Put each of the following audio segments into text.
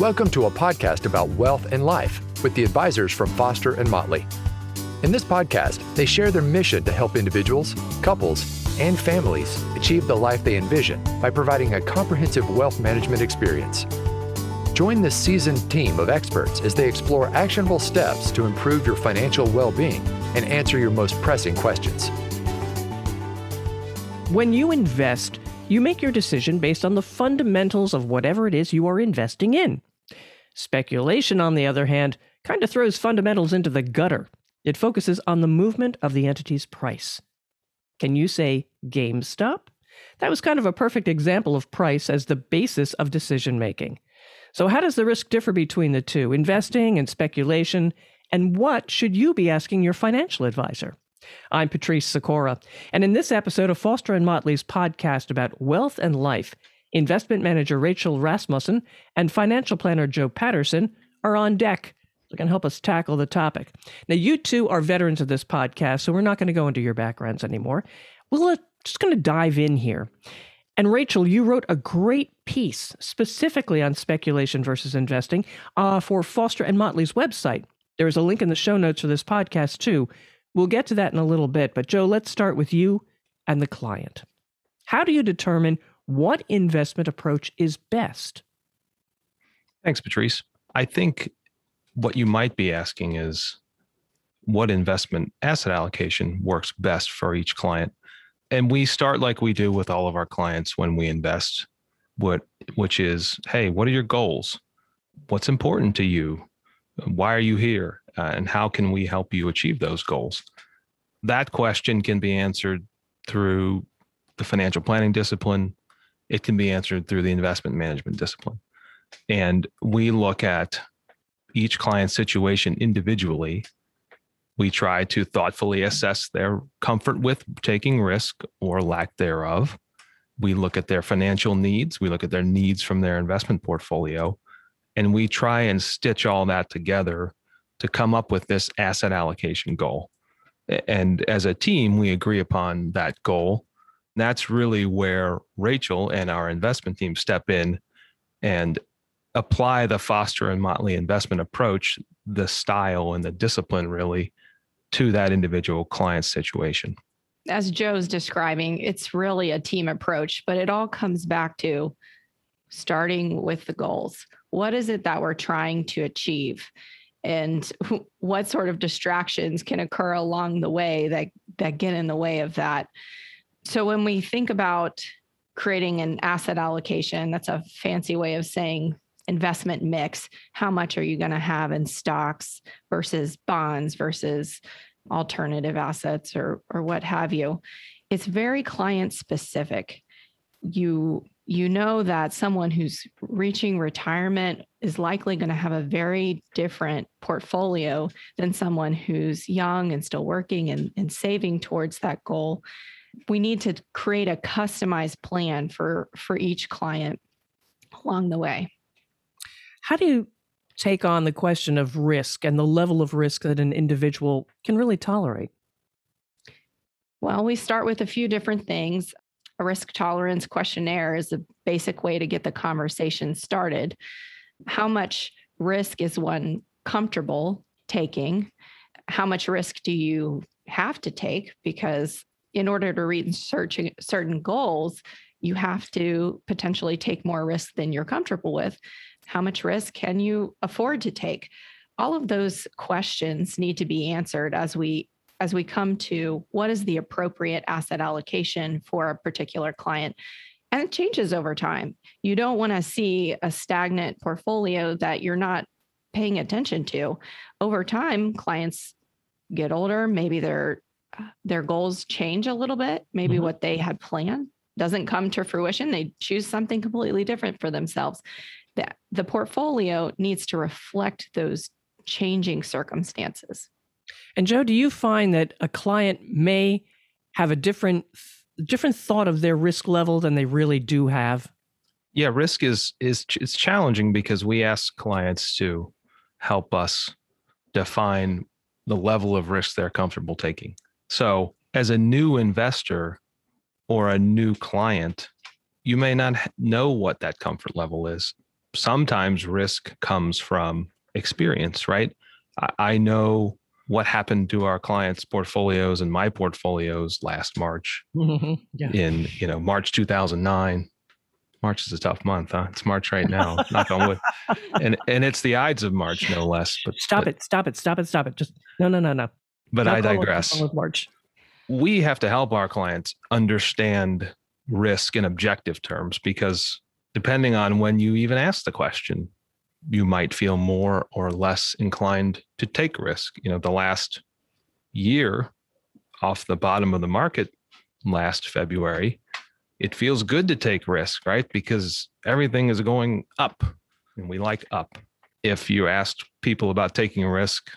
Welcome to a podcast about wealth and life with the advisors from Foster and Motley. In this podcast, they share their mission to help individuals, couples, and families achieve the life they envision by providing a comprehensive wealth management experience. Join this seasoned team of experts as they explore actionable steps to improve your financial well-being and answer your most pressing questions. When you invest, you make your decision based on the fundamentals of whatever it is you are investing in. Speculation, on the other hand, kind of throws fundamentals into the gutter. It focuses on the movement of the entity's price. Can you say GameStop? That was kind of a perfect example of price as the basis of decision-making. So how does the risk differ between the two, investing and speculation, and what should you be asking your financial advisor? I'm Patrice Sikora, and in this episode of Foster and Motley's podcast about wealth and life, investment manager Rachel Rasmussen and financial planner Joe Patterson are on deck. They can help us tackle the topic. Now, you two are veterans of this podcast, so we're not going to go into your backgrounds anymore. We're just going to dive in here. And Rachel, you wrote a great piece specifically on speculation versus investing for Foster and Motley's website. There is a link in the show notes for this podcast, too. We'll get to that in a little bit, but Joe, let's start with you and the client. How do you determine what investment approach is best? Thanks, Patrice. I think what you might be asking is what investment asset allocation works best for each client. And we start like we do with all of our clients when we invest, which is, hey, what are your goals? What's important to you? Why are you here? And how can we help you achieve those goals? That question can be answered through the financial planning discipline. It can be answered through the investment management discipline. And we look at each client's situation individually. We try to thoughtfully assess their comfort with taking risk or lack thereof. We look at their financial needs. We look at their needs from their investment portfolio. And we try and stitch all that together to come up with this asset allocation goal. And as a team, we agree upon that goal. That's really where Rachel and our investment team step in and apply the Foster and Motley investment approach, the style and the discipline really, to that individual client's situation. As Joe's describing, it's really a team approach, but it all comes back to starting with the goals. What is it that we're trying to achieve? And what sort of distractions can occur along the way that get in the way of that? So when we think about creating an asset allocation, that's a fancy way of saying investment mix. How much are you going to have in stocks versus bonds versus alternative assets or what have you? It's very client specific. You know that someone who's reaching retirement is likely going to have a very different portfolio than someone who's young and still working and saving towards that goal. We need to create a customized plan for each client along the way. How do you take on the question of risk and the level of risk that an individual can really tolerate? Well, we start with a few different things. A risk tolerance questionnaire is a basic way to get the conversation started. How much risk is one comfortable taking? How much risk do you have to take? Because in order to reach certain goals, you have to potentially take more risk than you're comfortable with. How much risk can you afford to take? All of those questions need to be answered as we come to what is the appropriate asset allocation for a particular client. And it changes over time. You don't want to see a stagnant portfolio that you're not paying attention to. Over time, clients get older. Maybe their goals change a little bit. Maybe what they had planned doesn't come to fruition. They choose something completely different for themselves. The portfolio needs to reflect those changing circumstances. And Joe, do you find that a client may have a different thought of their risk level than they really do have? Yeah, risk is challenging because we ask clients to help us define the level of risk they're comfortable taking. So as a new investor or a new client, you may not know what that comfort level is. sometimes risk comes from experience, right? I know what happened to our clients' portfolios and my portfolios last March. Mm-hmm. Yeah. In, you know, March 2009. March is a tough month, huh? It's March right now. Knock on wood. And it's the Ides of March, no less. But Stop it. Just no. But I digress. March. We have to help our clients understand risk in objective terms, because depending on when you even ask the question, you might feel more or less inclined to take risk. You know, the last year off the bottom of the market last February, it feels good to take risk, right? Because everything is going up and we like up. If you asked people about taking risk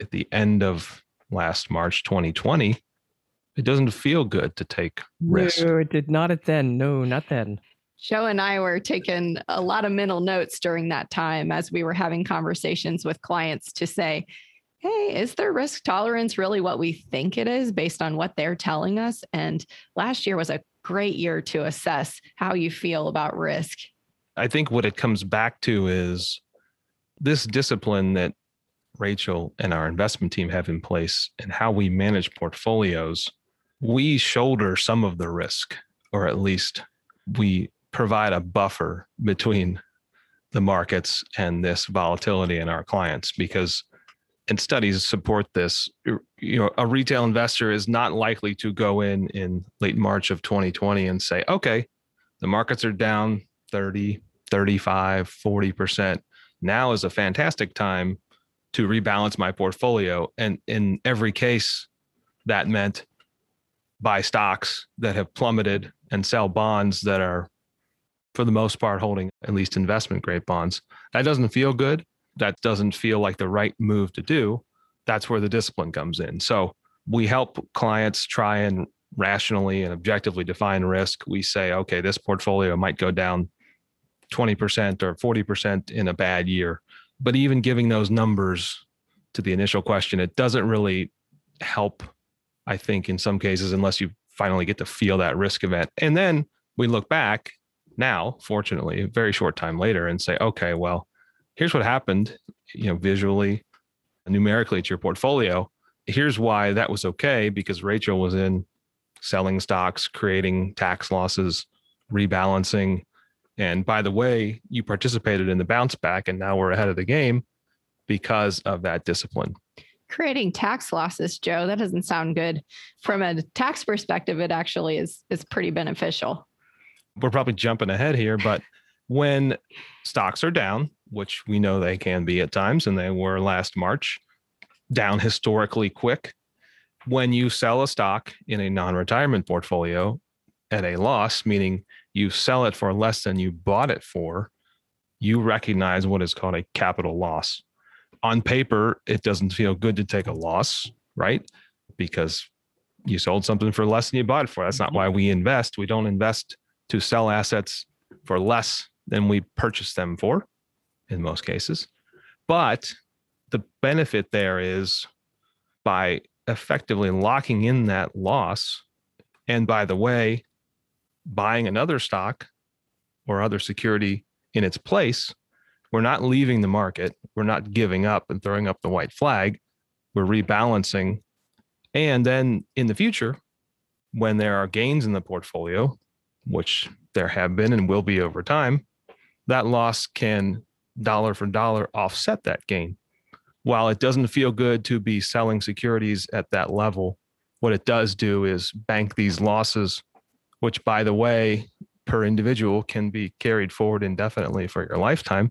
at the end of last March 2020, it doesn't feel good to take risk. No, it did not then. No, not then. Joe and I were taking a lot of mental notes during that time as we were having conversations with clients to say, hey, is their risk tolerance really what we think it is based on what they're telling us? And last year was a great year to assess how you feel about risk. I think what it comes back to is this discipline that Rachel and our investment team have in place and how we manage portfolios. We shoulder some of the risk, or at least we provide a buffer between the markets and this volatility in our clients, because, and studies support this, you know, a retail investor is not likely to go in late March of 2020 and say, okay, the markets are down 30, 35, 40%. Now is a fantastic time to rebalance my portfolio. And in every case, that meant buy stocks that have plummeted and sell bonds that are, for the most part, holding at least investment grade bonds. That doesn't feel good. That doesn't feel like the right move to do. That's where the discipline comes in. So we help clients try and rationally and objectively define risk. We say, okay, this portfolio might go down 20% or 40% in a bad year. But even giving those numbers to the initial question, it doesn't really help, I think, in some cases, unless you finally get to feel that risk event. And then we look back now, fortunately, a very short time later and say, okay, well, here's what happened, you know, visually, numerically to your portfolio. Here's why that was okay, because Rachel was in selling stocks, creating tax losses, rebalancing. And by the way, you participated in the bounce back and now we're ahead of the game because of that discipline. Creating tax losses, Joe, that doesn't sound good. From a tax perspective, it actually is pretty beneficial. We're probably jumping ahead here, but when stocks are down, which we know they can be at times, and they were last March, down historically quick. When you sell a stock in a non-retirement portfolio at a loss, meaning you sell it for less than you bought it for, you recognize what is called a capital loss. On paper, it doesn't feel good to take a loss, right? Because you sold something for less than you bought it for. That's not why we invest. We don't invest to sell assets for less than we purchased them for, in most cases. But the benefit there is by effectively locking in that loss, and by the way, buying another stock or other security in its place, we're not leaving the market. We're not giving up and throwing up the white flag. We're rebalancing. And then in the future, when there are gains in the portfolio, which there have been and will be over time, that loss can dollar for dollar offset that gain. While it doesn't feel good to be selling securities at that level, what it does do is bank these losses, which, by the way, per individual can be carried forward indefinitely for your lifetime.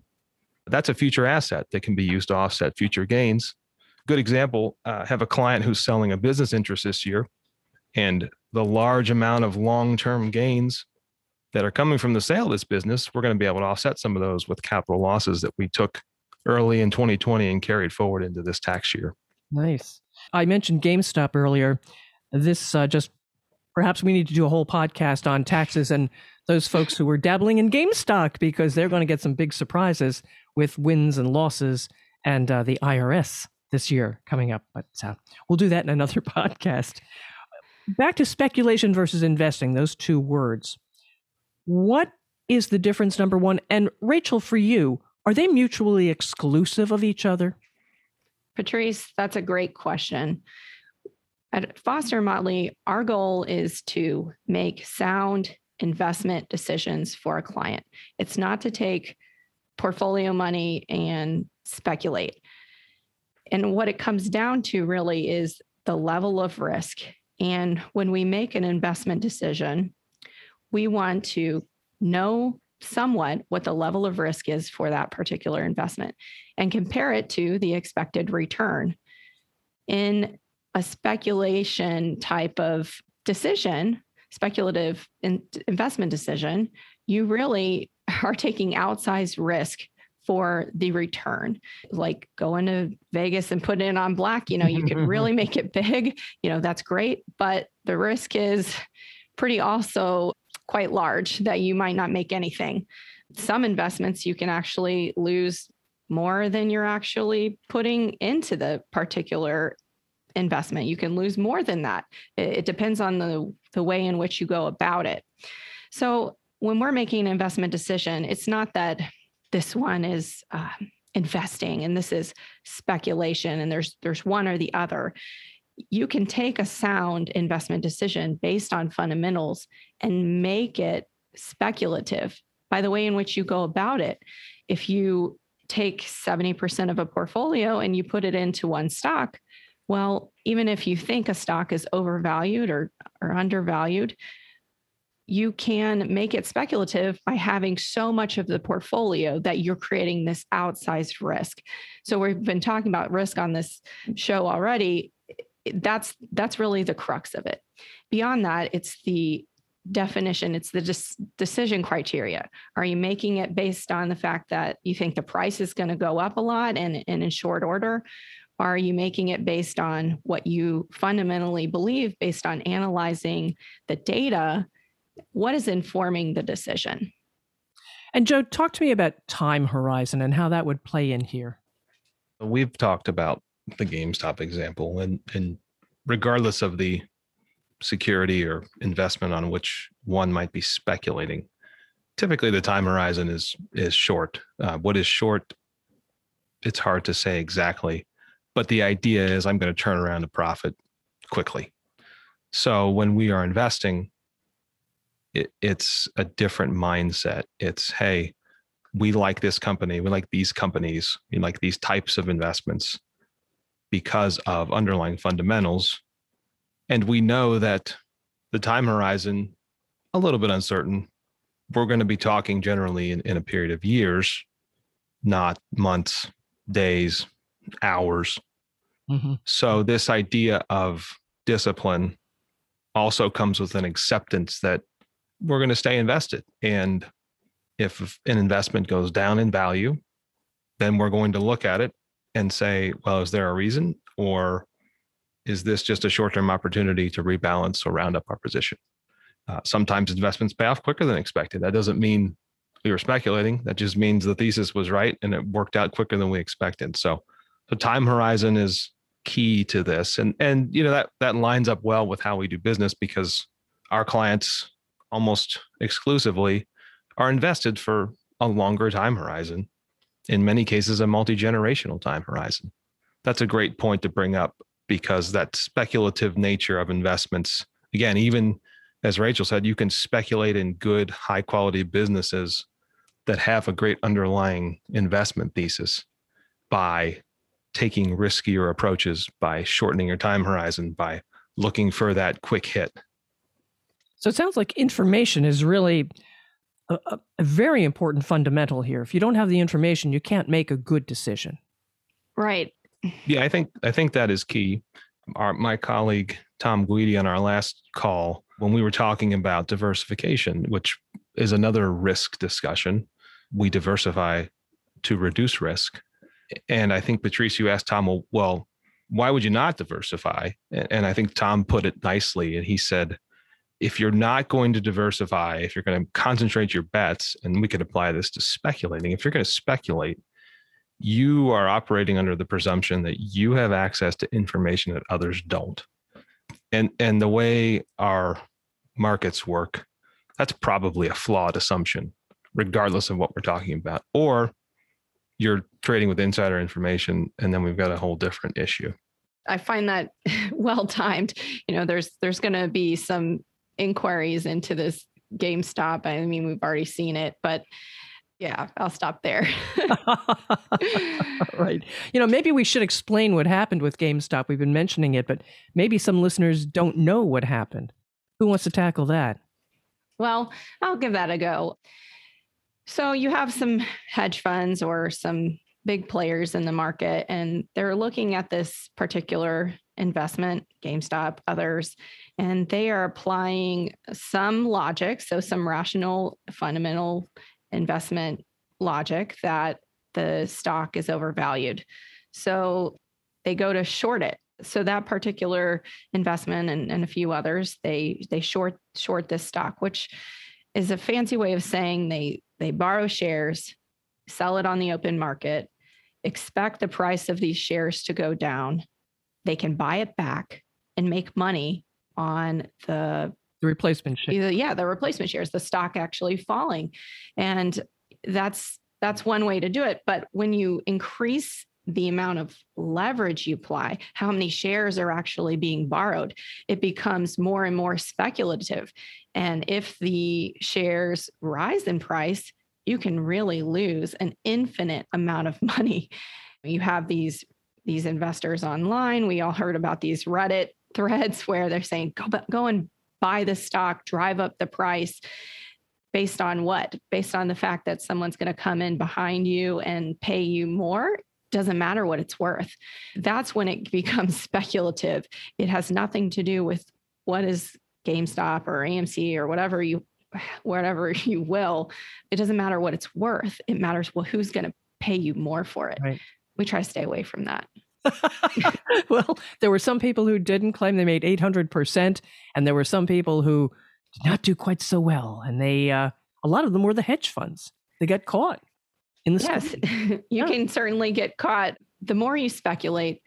That's a future asset that can be used to offset future gains. Good example, I have a client who's selling a business interest this year, and the large amount of long-term gains that are coming from the sale of this business, we're going to be able to offset some of those with capital losses that we took early in 2020 and carried forward into this tax year. Nice. I mentioned GameStop earlier. This just perhaps we need to do a whole podcast on taxes and those folks who were dabbling in GameStop, because they're going to get some big surprises with wins and losses and the IRS this year coming up. But we'll do that in another podcast. Back to speculation versus investing, those two words. What is the difference, number one? And Rachel, for you, are they mutually exclusive of each other? Patrice, that's a great question. At Foster and Motley, our goal is to make sound investment decisions for a client. It's not to take portfolio money and speculate. And what it comes down to really is the level of risk. And when we make an investment decision, we want to know somewhat what the level of risk is for that particular investment and compare it to the expected return. In a speculation type of decision, speculative investment decision, you really are taking outsized risk for the return, like going to Vegas and putting it on black. You know, you can really make it big, you know, that's great, but the risk is pretty also quite large that you might not make anything. Some investments you can actually lose more than you're actually putting into the particular investment. You can lose more than that. It depends on the way in which you go about it. So when we're making an investment decision, it's not that this one is investing and this is speculation and there's one or the other. You can take a sound investment decision based on fundamentals and make it speculative by the way in which you go about it. If you take 70% of a portfolio and you put it into one stock, well, even if you think a stock is overvalued or undervalued, you can make it speculative by having so much of the portfolio that you're creating this outsized risk. So we've been talking about risk on this show already. That's really the crux of it. Beyond that, it's the definition. It's the decision criteria. Are you making it based on the fact that you think the price is going to go up a lot and in short order? Are you making it based on what you fundamentally believe, based on analyzing the data? What is informing the decision? And Joe, talk to me about time horizon and how that would play in here. We've talked about the GameStop example, and regardless of the security or investment on which one might be speculating, typically the time horizon is short. What is short, it's hard to say exactly, but the idea is I'm going to turn around a profit quickly. So when we are investing, it's a different mindset. It's, hey, we like this company, we like these companies, we like these types of investments because of underlying fundamentals. And we know that the time horizon, a little bit uncertain. We're going to be talking generally in a period of years, not months, days, hours. Mm-hmm. So this idea of discipline also comes with an acceptance that we're going to stay invested. And if an investment goes down in value, then we're going to look at it and say, well, is there a reason, or is this just a short-term opportunity to rebalance or round up our position? Sometimes investments pay off quicker than expected. That doesn't mean we were speculating. That just means the thesis was right and it worked out quicker than we expected. So the time horizon is key to this. And you know, that lines up well with how we do business, because our clients almost exclusively are invested for a longer time horizon, in many cases, a multi-generational time horizon. That's a great point to bring up, because that speculative nature of investments, again, even as Rachel said, you can speculate in good, high quality businesses that have a great underlying investment thesis by taking riskier approaches, by shortening your time horizon, by looking for that quick hit. So it sounds like information is really a very important fundamental here. If you don't have the information, you can't make a good decision. Right. Yeah, I think that is key. My colleague, Tom Guidi, on our last call, when we were talking about diversification, which is another risk discussion, we diversify to reduce risk. And I think, Patrice, you asked Tom, well, why would you not diversify? And I think Tom put it nicely, and he said, if you're not going to diversify, if you're going to concentrate your bets, and we could apply this to speculating, if you're going to speculate, you are operating under the presumption that you have access to information that others don't. And the way our markets work, that's probably a flawed assumption. regardless of what we're talking about, or you're trading with insider information, and then we've got a whole different issue. I find that well-timed. You know, there's going to be some inquiries into this GameStop. I mean, we've already seen it, but yeah, I'll stop there. Right. You know, maybe we should explain what happened with GameStop. We've been mentioning it, but maybe some listeners don't know what happened. Who wants to tackle that? Well, I'll give that a go. So you have some hedge funds or some big players in the market, and they're looking at this particular investment, GameStop, others, and they are applying some logic, so some rational, fundamental investment logic that the stock is overvalued. So they go to short it. So that particular investment and a few others, they short this stock, which is a fancy way of saying they borrow shares, sell it on the open market, expect the price of these shares to go down. They can buy it back and make money on the replacement shares. Yeah, the replacement shares, the stock actually falling. And that's one way to do it. But when you increase the amount of leverage you apply, how many shares are actually being borrowed, it becomes more and more speculative. And if the shares rise in price, you can really lose an infinite amount of money. You have these investors online. We all heard about these Reddit threads where they're saying, go and buy the stock, drive up the price. Based on what? Based on the fact that someone's going to come in behind you and pay you more. Doesn't matter what it's worth. That's when it becomes speculative. It has nothing to do with what is GameStop or AMC or whatever you will. It doesn't matter what it's worth. It matters, well, who's going to pay you more for it. Right. We try to stay away from that. Well, there were some people who didn't claim they made 800%, and there were some people who did not do quite so well. And they, a lot of them were the hedge funds. They got caught. Yes, you can certainly get caught. The more you speculate,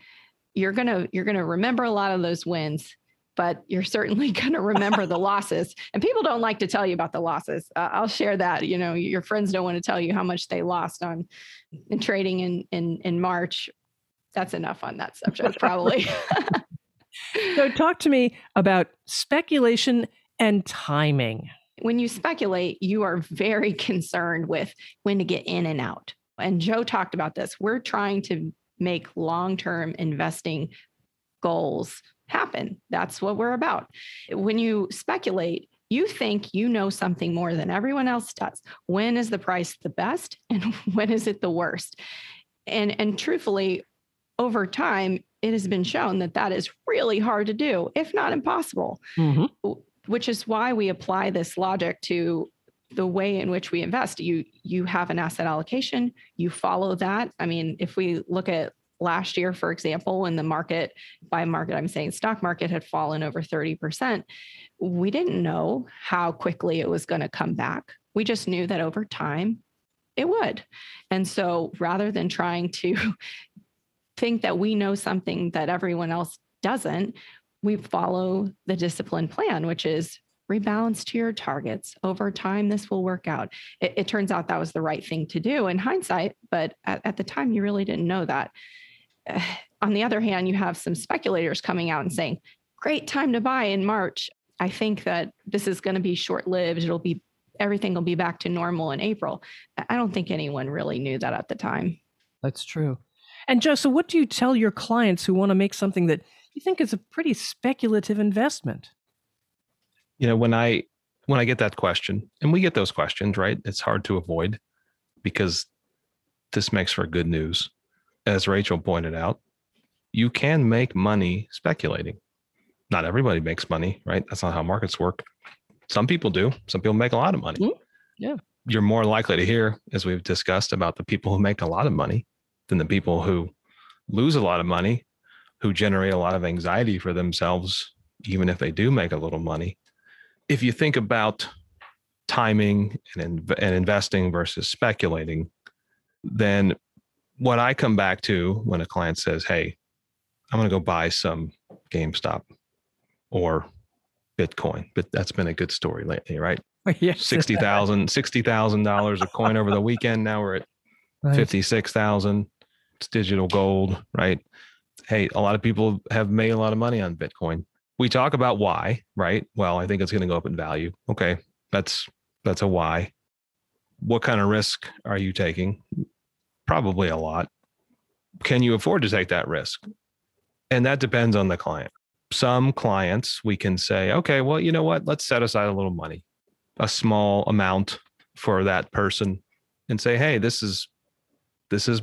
you're gonna remember a lot of those wins, but you're certainly gonna remember the losses. And people don't like to tell you about the losses. I'll share that. You know, your friends don't want to tell you how much they lost on in trading in March. That's enough on that subject, probably. So talk to me about speculation and timing. When you speculate, you are very concerned with when to get in and out. And Joe talked about this. We're trying to make long-term investing goals happen. That's what we're about. When you speculate, you think you know something more than everyone else does. When is the price the best and when is it the worst? And truthfully, over time, it has been shown that that is really hard to do, if not impossible. Mm-hmm. Which is why we apply this logic to the way in which we invest. You have an asset allocation, you follow that. I mean, if we look at last year, for example, when the market, by market, I'm saying stock market, had fallen over 30%, we didn't know how quickly it was going to come back. We just knew that over time it would. And so rather than trying to think that we know something that everyone else doesn't, we follow the discipline plan, which is rebalance to your targets. Over time, this will work out. It turns out that was the right thing to do in hindsight, but at the time, you really didn't know that. On the other hand, you have some speculators coming out and saying, great time to buy in March. I think that this is going to be short-lived. Everything will be back to normal in April. I don't think anyone really knew that at the time. That's true. And Joe, so what do you tell your clients who want to make something that you think it's a pretty speculative investment? You know, when I get that question, and we get those questions, right? It's hard to avoid because this makes for good news. As Rachel pointed out, you can make money speculating. Not everybody makes money, right? That's not how markets work. Some people do. Some people make a lot of money. Mm-hmm. Yeah. You're more likely to hear, as we've discussed, about the people who make a lot of money than the people who lose a lot of money, who generate a lot of anxiety for themselves, even if they do make a little money. If you think about timing and investing versus speculating, then what I come back to when a client says, hey, I'm going to go buy some GameStop or Bitcoin, but that's been a good story lately, right? Yes. $60,000 a coin over the weekend. Now we're at 56,000. It's digital gold, right? Hey, a lot of people have made a lot of money on Bitcoin. We talk about why, right? Well, I think it's going to go up in value. Okay. That's a why. What kind of risk are you taking? Probably a lot. Can you afford to take that risk? And that depends on the client. Some clients, we can say, okay, well, you know what? Let's set aside a little money, a small amount for that person, and say, hey, this is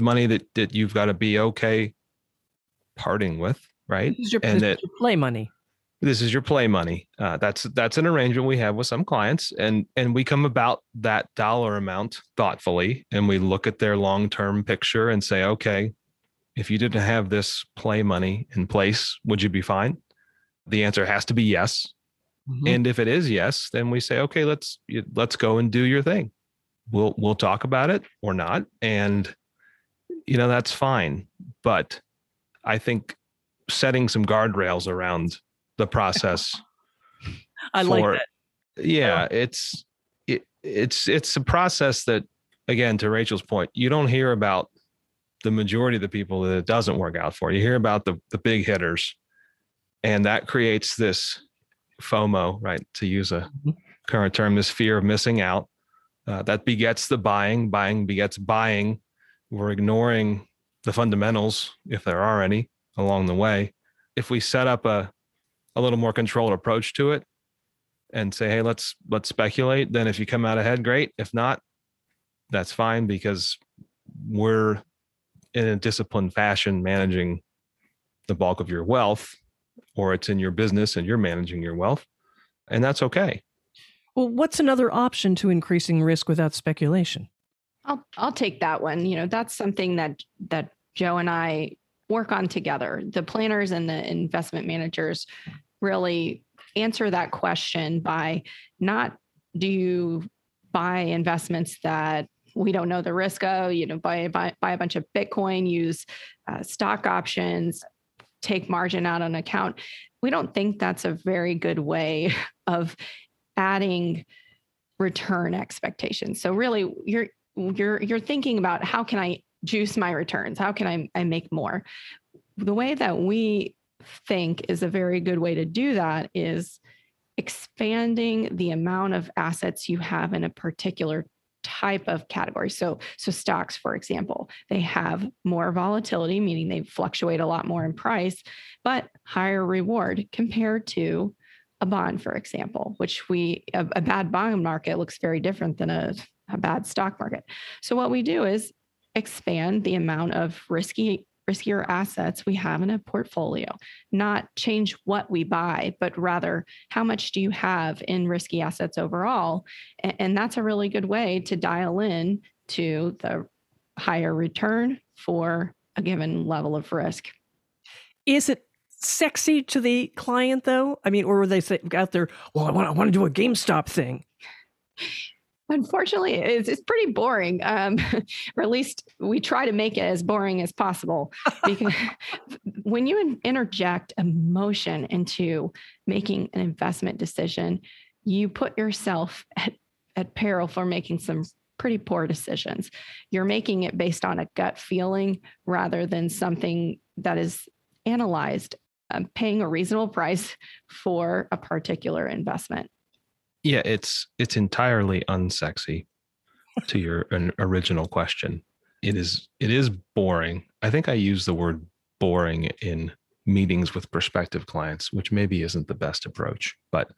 money that you've got to be okay parting with, right? This is your play money. This is your play money. That's an arrangement we have with some clients, and we come about that dollar amount thoughtfully, and we look at their long-term picture and say, okay, if you didn't have this play money in place, would you be fine? The answer has to be yes. Mm-hmm. And if it is yes, then we say, okay, let's go and do your thing. We'll talk about it or not. And, you know, that's fine. But I think setting some guardrails around the process. Like that. Yeah, it's a process that, again, to Rachel's point, you don't hear about the majority of the people that it doesn't work out for. You hear about the big hitters, and that creates this FOMO, right? To use a current term, this fear of missing out. That begets the buying. Buying begets buying. We're ignoring the fundamentals, if there are any, along the way. If we set up a little more controlled approach to it and say, hey, let's speculate, then if you come out ahead, great. If not, that's fine, because we're in a disciplined fashion managing the bulk of your wealth, or it's in your business and you're managing your wealth, and that's okay. Well, what's another option to increasing risk without speculation? I'll take that one. You know, that's something that Joe and I work on together. The planners and the investment managers really answer that question by not, do you buy investments that we don't know the risk of, you know, buy a bunch of Bitcoin, use stock options, take margin out on account. We don't think that's a very good way of adding return expectations. So really you're thinking about, how can I juice my returns? How can I make more? The way that we think is a very good way to do that is expanding the amount of assets you have in a particular type of category. So stocks, for example, they have more volatility, meaning they fluctuate a lot more in price, but higher reward compared to a bond, for example, which a bad bond market looks very different than a bad stock market. So what we do is expand the amount of riskier assets we have in a portfolio, not change what we buy, but rather how much do you have in risky assets overall? And that's a really good way to dial in to the higher return for a given level of risk. Is it sexy to the client though? I mean, or were they out there, well, I want to do a GameStop thing? Unfortunately, it's pretty boring, or at least we try to make it as boring as possible. Because when you interject emotion into making an investment decision, you put yourself at peril for making some pretty poor decisions. You're making it based on a gut feeling rather than something that is analyzed, paying a reasonable price for a particular investment. Yeah, it's entirely unsexy. To your original question, it is boring. I think I use the word boring in meetings with prospective clients, which maybe isn't the best approach. But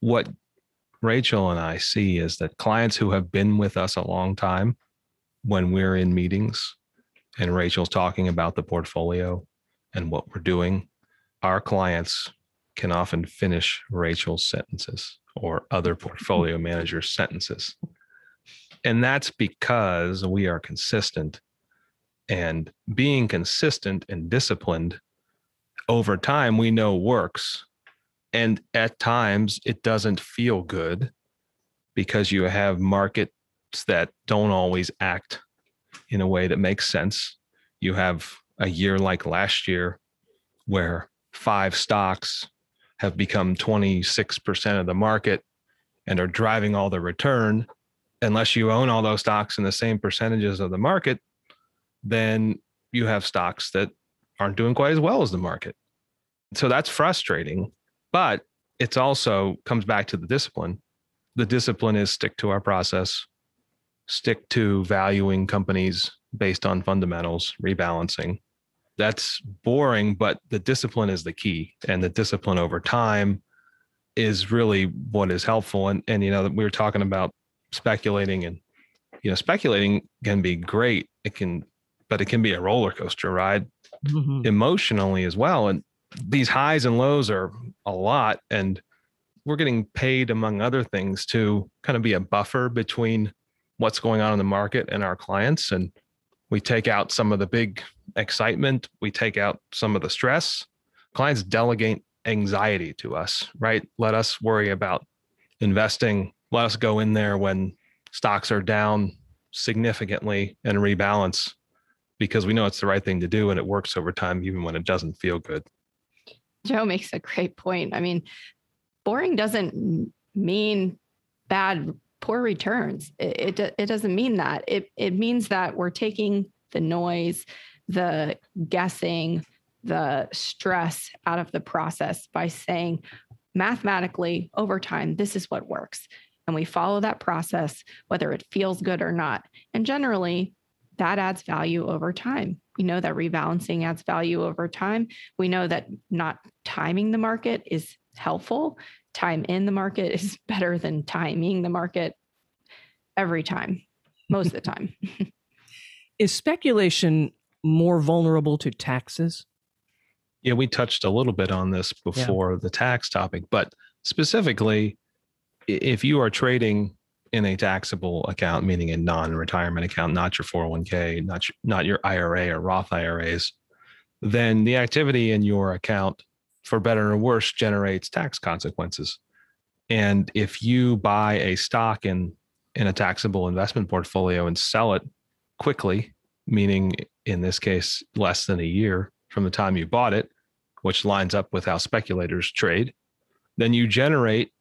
what Rachel and I see is that clients who have been with us a long time, when we're in meetings and Rachel's talking about the portfolio and what we're doing, our clients can often finish Rachel's sentences or other portfolio managers' sentences. And that's because we are consistent, and being consistent and disciplined over time, we know works. And at times it doesn't feel good because you have markets that don't always act in a way that makes sense. You have a year like last year where 5 stocks have become 26% of the market and are driving all the return, unless you own all those stocks in the same percentages of the market, then you have stocks that aren't doing quite as well as the market. So that's frustrating, but it's also comes back to the discipline. The discipline is stick to our process, stick to valuing companies based on fundamentals, rebalancing. That's boring, but the discipline is the key. And the discipline over time is really what is helpful. And you know, we were talking about speculating, and you know, speculating can be great. It can be a roller coaster ride emotionally as well. And these highs and lows are a lot. And we're getting paid, among other things, to kind of be a buffer between what's going on in the market and our clients. And we take out some of the big excitement. We take out some of the stress. Clients delegate anxiety to us, right? Let us worry about investing. Let us go in there when stocks are down significantly and rebalance, because we know it's the right thing to do and it works over time, even when it doesn't feel good. Joe makes a great point. I mean, boring doesn't mean poor returns. It doesn't mean that. It means that we're taking the noise, the guessing, the stress out of the process by saying mathematically over time, this is what works. And we follow that process, whether it feels good or not. And generally, that adds value over time. We know that rebalancing adds value over time. We know that not timing the market is helpful. Time in the market is better than timing the market every time, most of the time. Is speculation more vulnerable to taxes? Yeah, we touched a little bit on this before the tax topic, but specifically, if you are trading in a taxable account, meaning a non-retirement account, not your 401k, not your IRA or Roth IRAs, then the activity in your account, for better or worse, generates tax consequences. And if you buy a stock in a taxable investment portfolio and sell it quickly, meaning in this case, less than a year from the time you bought it, which lines up with how speculators trade, then you generate,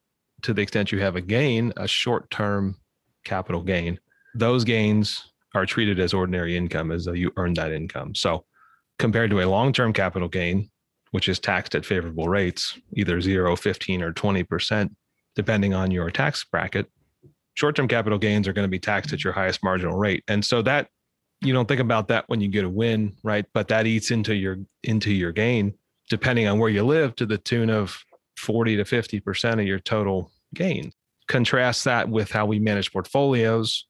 to the extent you have a gain, a short-term capital gain. Those gains are treated as ordinary income, as though you earned that income. So compared to a long-term capital gain, which is taxed at favorable rates, either 0, 15, or 20%, depending on your tax bracket, short-term capital gains are going to be taxed at your highest marginal rate. And so that, you don't think about that when you get a win, right? But that eats into your gain, depending on where you live, to the tune of 40 to 50% of your total gain. Contrast that with how we manage portfolios.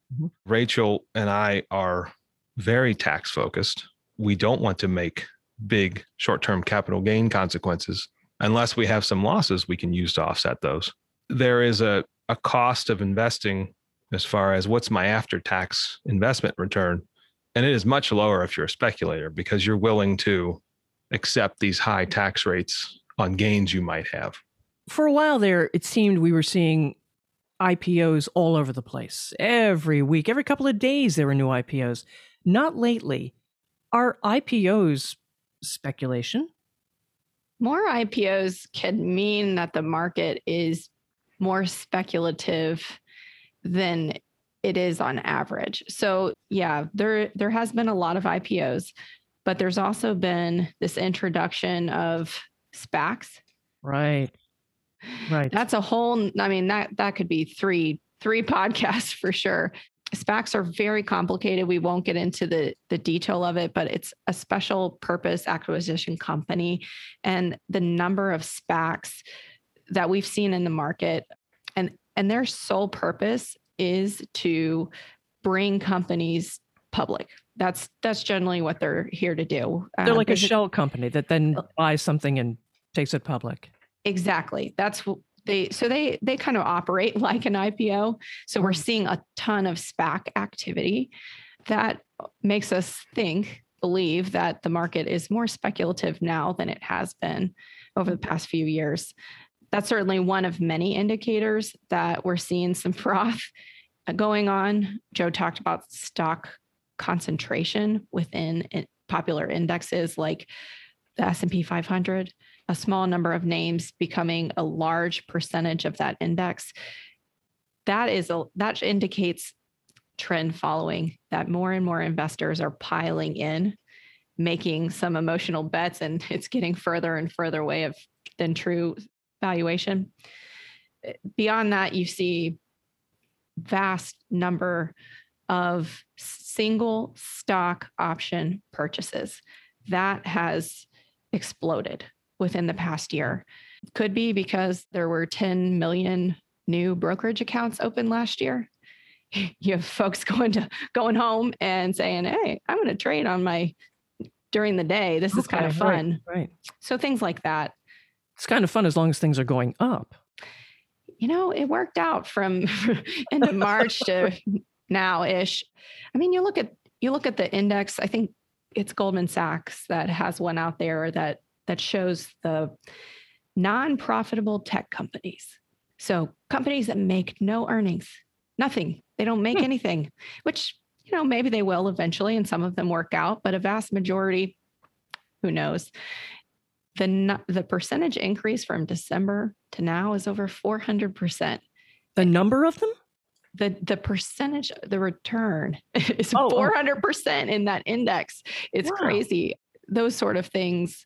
Rachel and I are very tax focused. We don't want to make big short-term capital gain consequences unless we have some losses we can use to offset those. There is a cost of investing as far as what's my after-tax investment return. And it is much lower if you're a speculator, because you're willing to accept these high tax rates on gains you might have. For a while there, it seemed we were seeing IPOs all over the place. Every week, every couple of days, there were new IPOs. Not lately. Are IPOs speculation? More IPOs could mean that the market is more speculative than it is on average. So yeah, there has been a lot of IPOs, but there's also been this introduction of SPACs. Right. That's a whole, I mean, that could be three podcasts for sure. SPACs are very complicated. We won't get into the detail of it, but it's a special purpose acquisition company. And the number of SPACs that we've seen in the market, and their sole purpose is to bring companies public. That's generally what they're here to do. They're like a shell company that then buys something and takes it public. Exactly. So they kind of operate like an IPO. So we're seeing a ton of SPAC activity that makes us believe that the market is more speculative now than it has been over the past few years. That's certainly one of many indicators that we're seeing some froth going on. Joe talked about stock concentration within popular indexes like the S&P 500. A small number of names becoming a large percentage of that index. that indicates trend following, that more and more investors are piling in, making some emotional bets, and it's getting further and further away than true valuation. Beyond that, you see vast number of single stock option purchases. That has exploded within the past year. Could be because there were 10 million new brokerage accounts open last year. You have folks going home and saying, hey, I'm going to trade on my during the day. This is kind of fun. Right. So things like that. It's kind of fun as long as things are going up. You know, it worked out from end of March to now-ish. I mean, you look at the index, I think it's Goldman Sachs that has one out there that shows the non-profitable tech companies. So companies that make no earnings, nothing, they don't make anything, which, you know, maybe they will eventually, and some of them work out, but a vast majority, who knows? The percentage increase from December to now is over 400%. The number of them? The percentage, the return is 400% in that index. It's crazy. Those sort of things,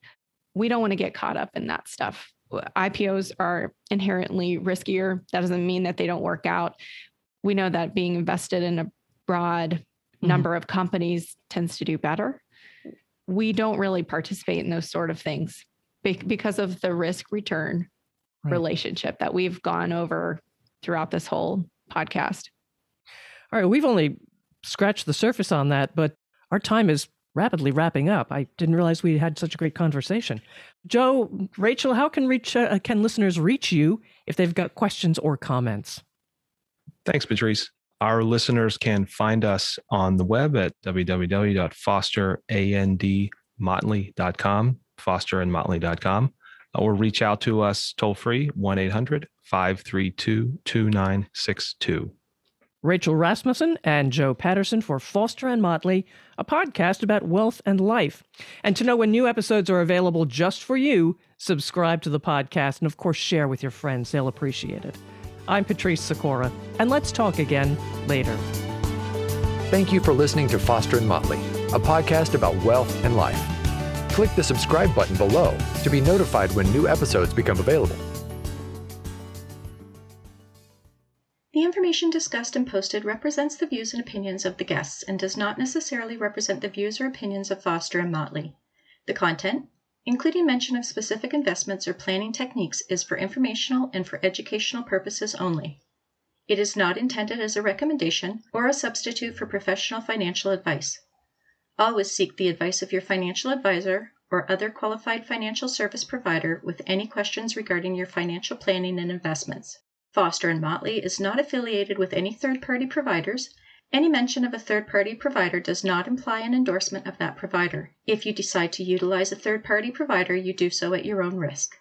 we don't want to get caught up in that stuff. IPOs are inherently riskier. That doesn't mean that they don't work out. We know that being invested in a broad number of companies tends to do better. We don't really participate in those sort of things because of the risk return relationship that we've gone over throughout this whole podcast. All right. We've only scratched the surface on that, but our time is rapidly wrapping up. I didn't realize we had such a great conversation. Joe, Rachel, how can listeners reach you if they've got questions or comments? Thanks, Patrice. Our listeners can find us on the web at www.fosterandmotley.com, fosterandmotley.com, or reach out to us toll-free, 1-800-532-2962. Rachel Rasmussen and Joe Patterson for Foster and Motley, a podcast about wealth and life. And to know when new episodes are available just for you, subscribe to the podcast and, of course, share with your friends. They'll appreciate it. I'm Patrice Sikora, and let's talk again later. Thank you for listening to Foster and Motley, a podcast about wealth and life. Click the subscribe button below to be notified when new episodes become available. The information discussed and posted represents the views and opinions of the guests and does not necessarily represent the views or opinions of Foster and Motley. The content, including mention of specific investments or planning techniques, is for informational and for educational purposes only. It is not intended as a recommendation or a substitute for professional financial advice. Always seek the advice of your financial advisor or other qualified financial service provider with any questions regarding your financial planning and investments. Foster and Motley is not affiliated with any third-party providers. Any mention of a third-party provider does not imply an endorsement of that provider. If you decide to utilize a third-party provider, you do so at your own risk.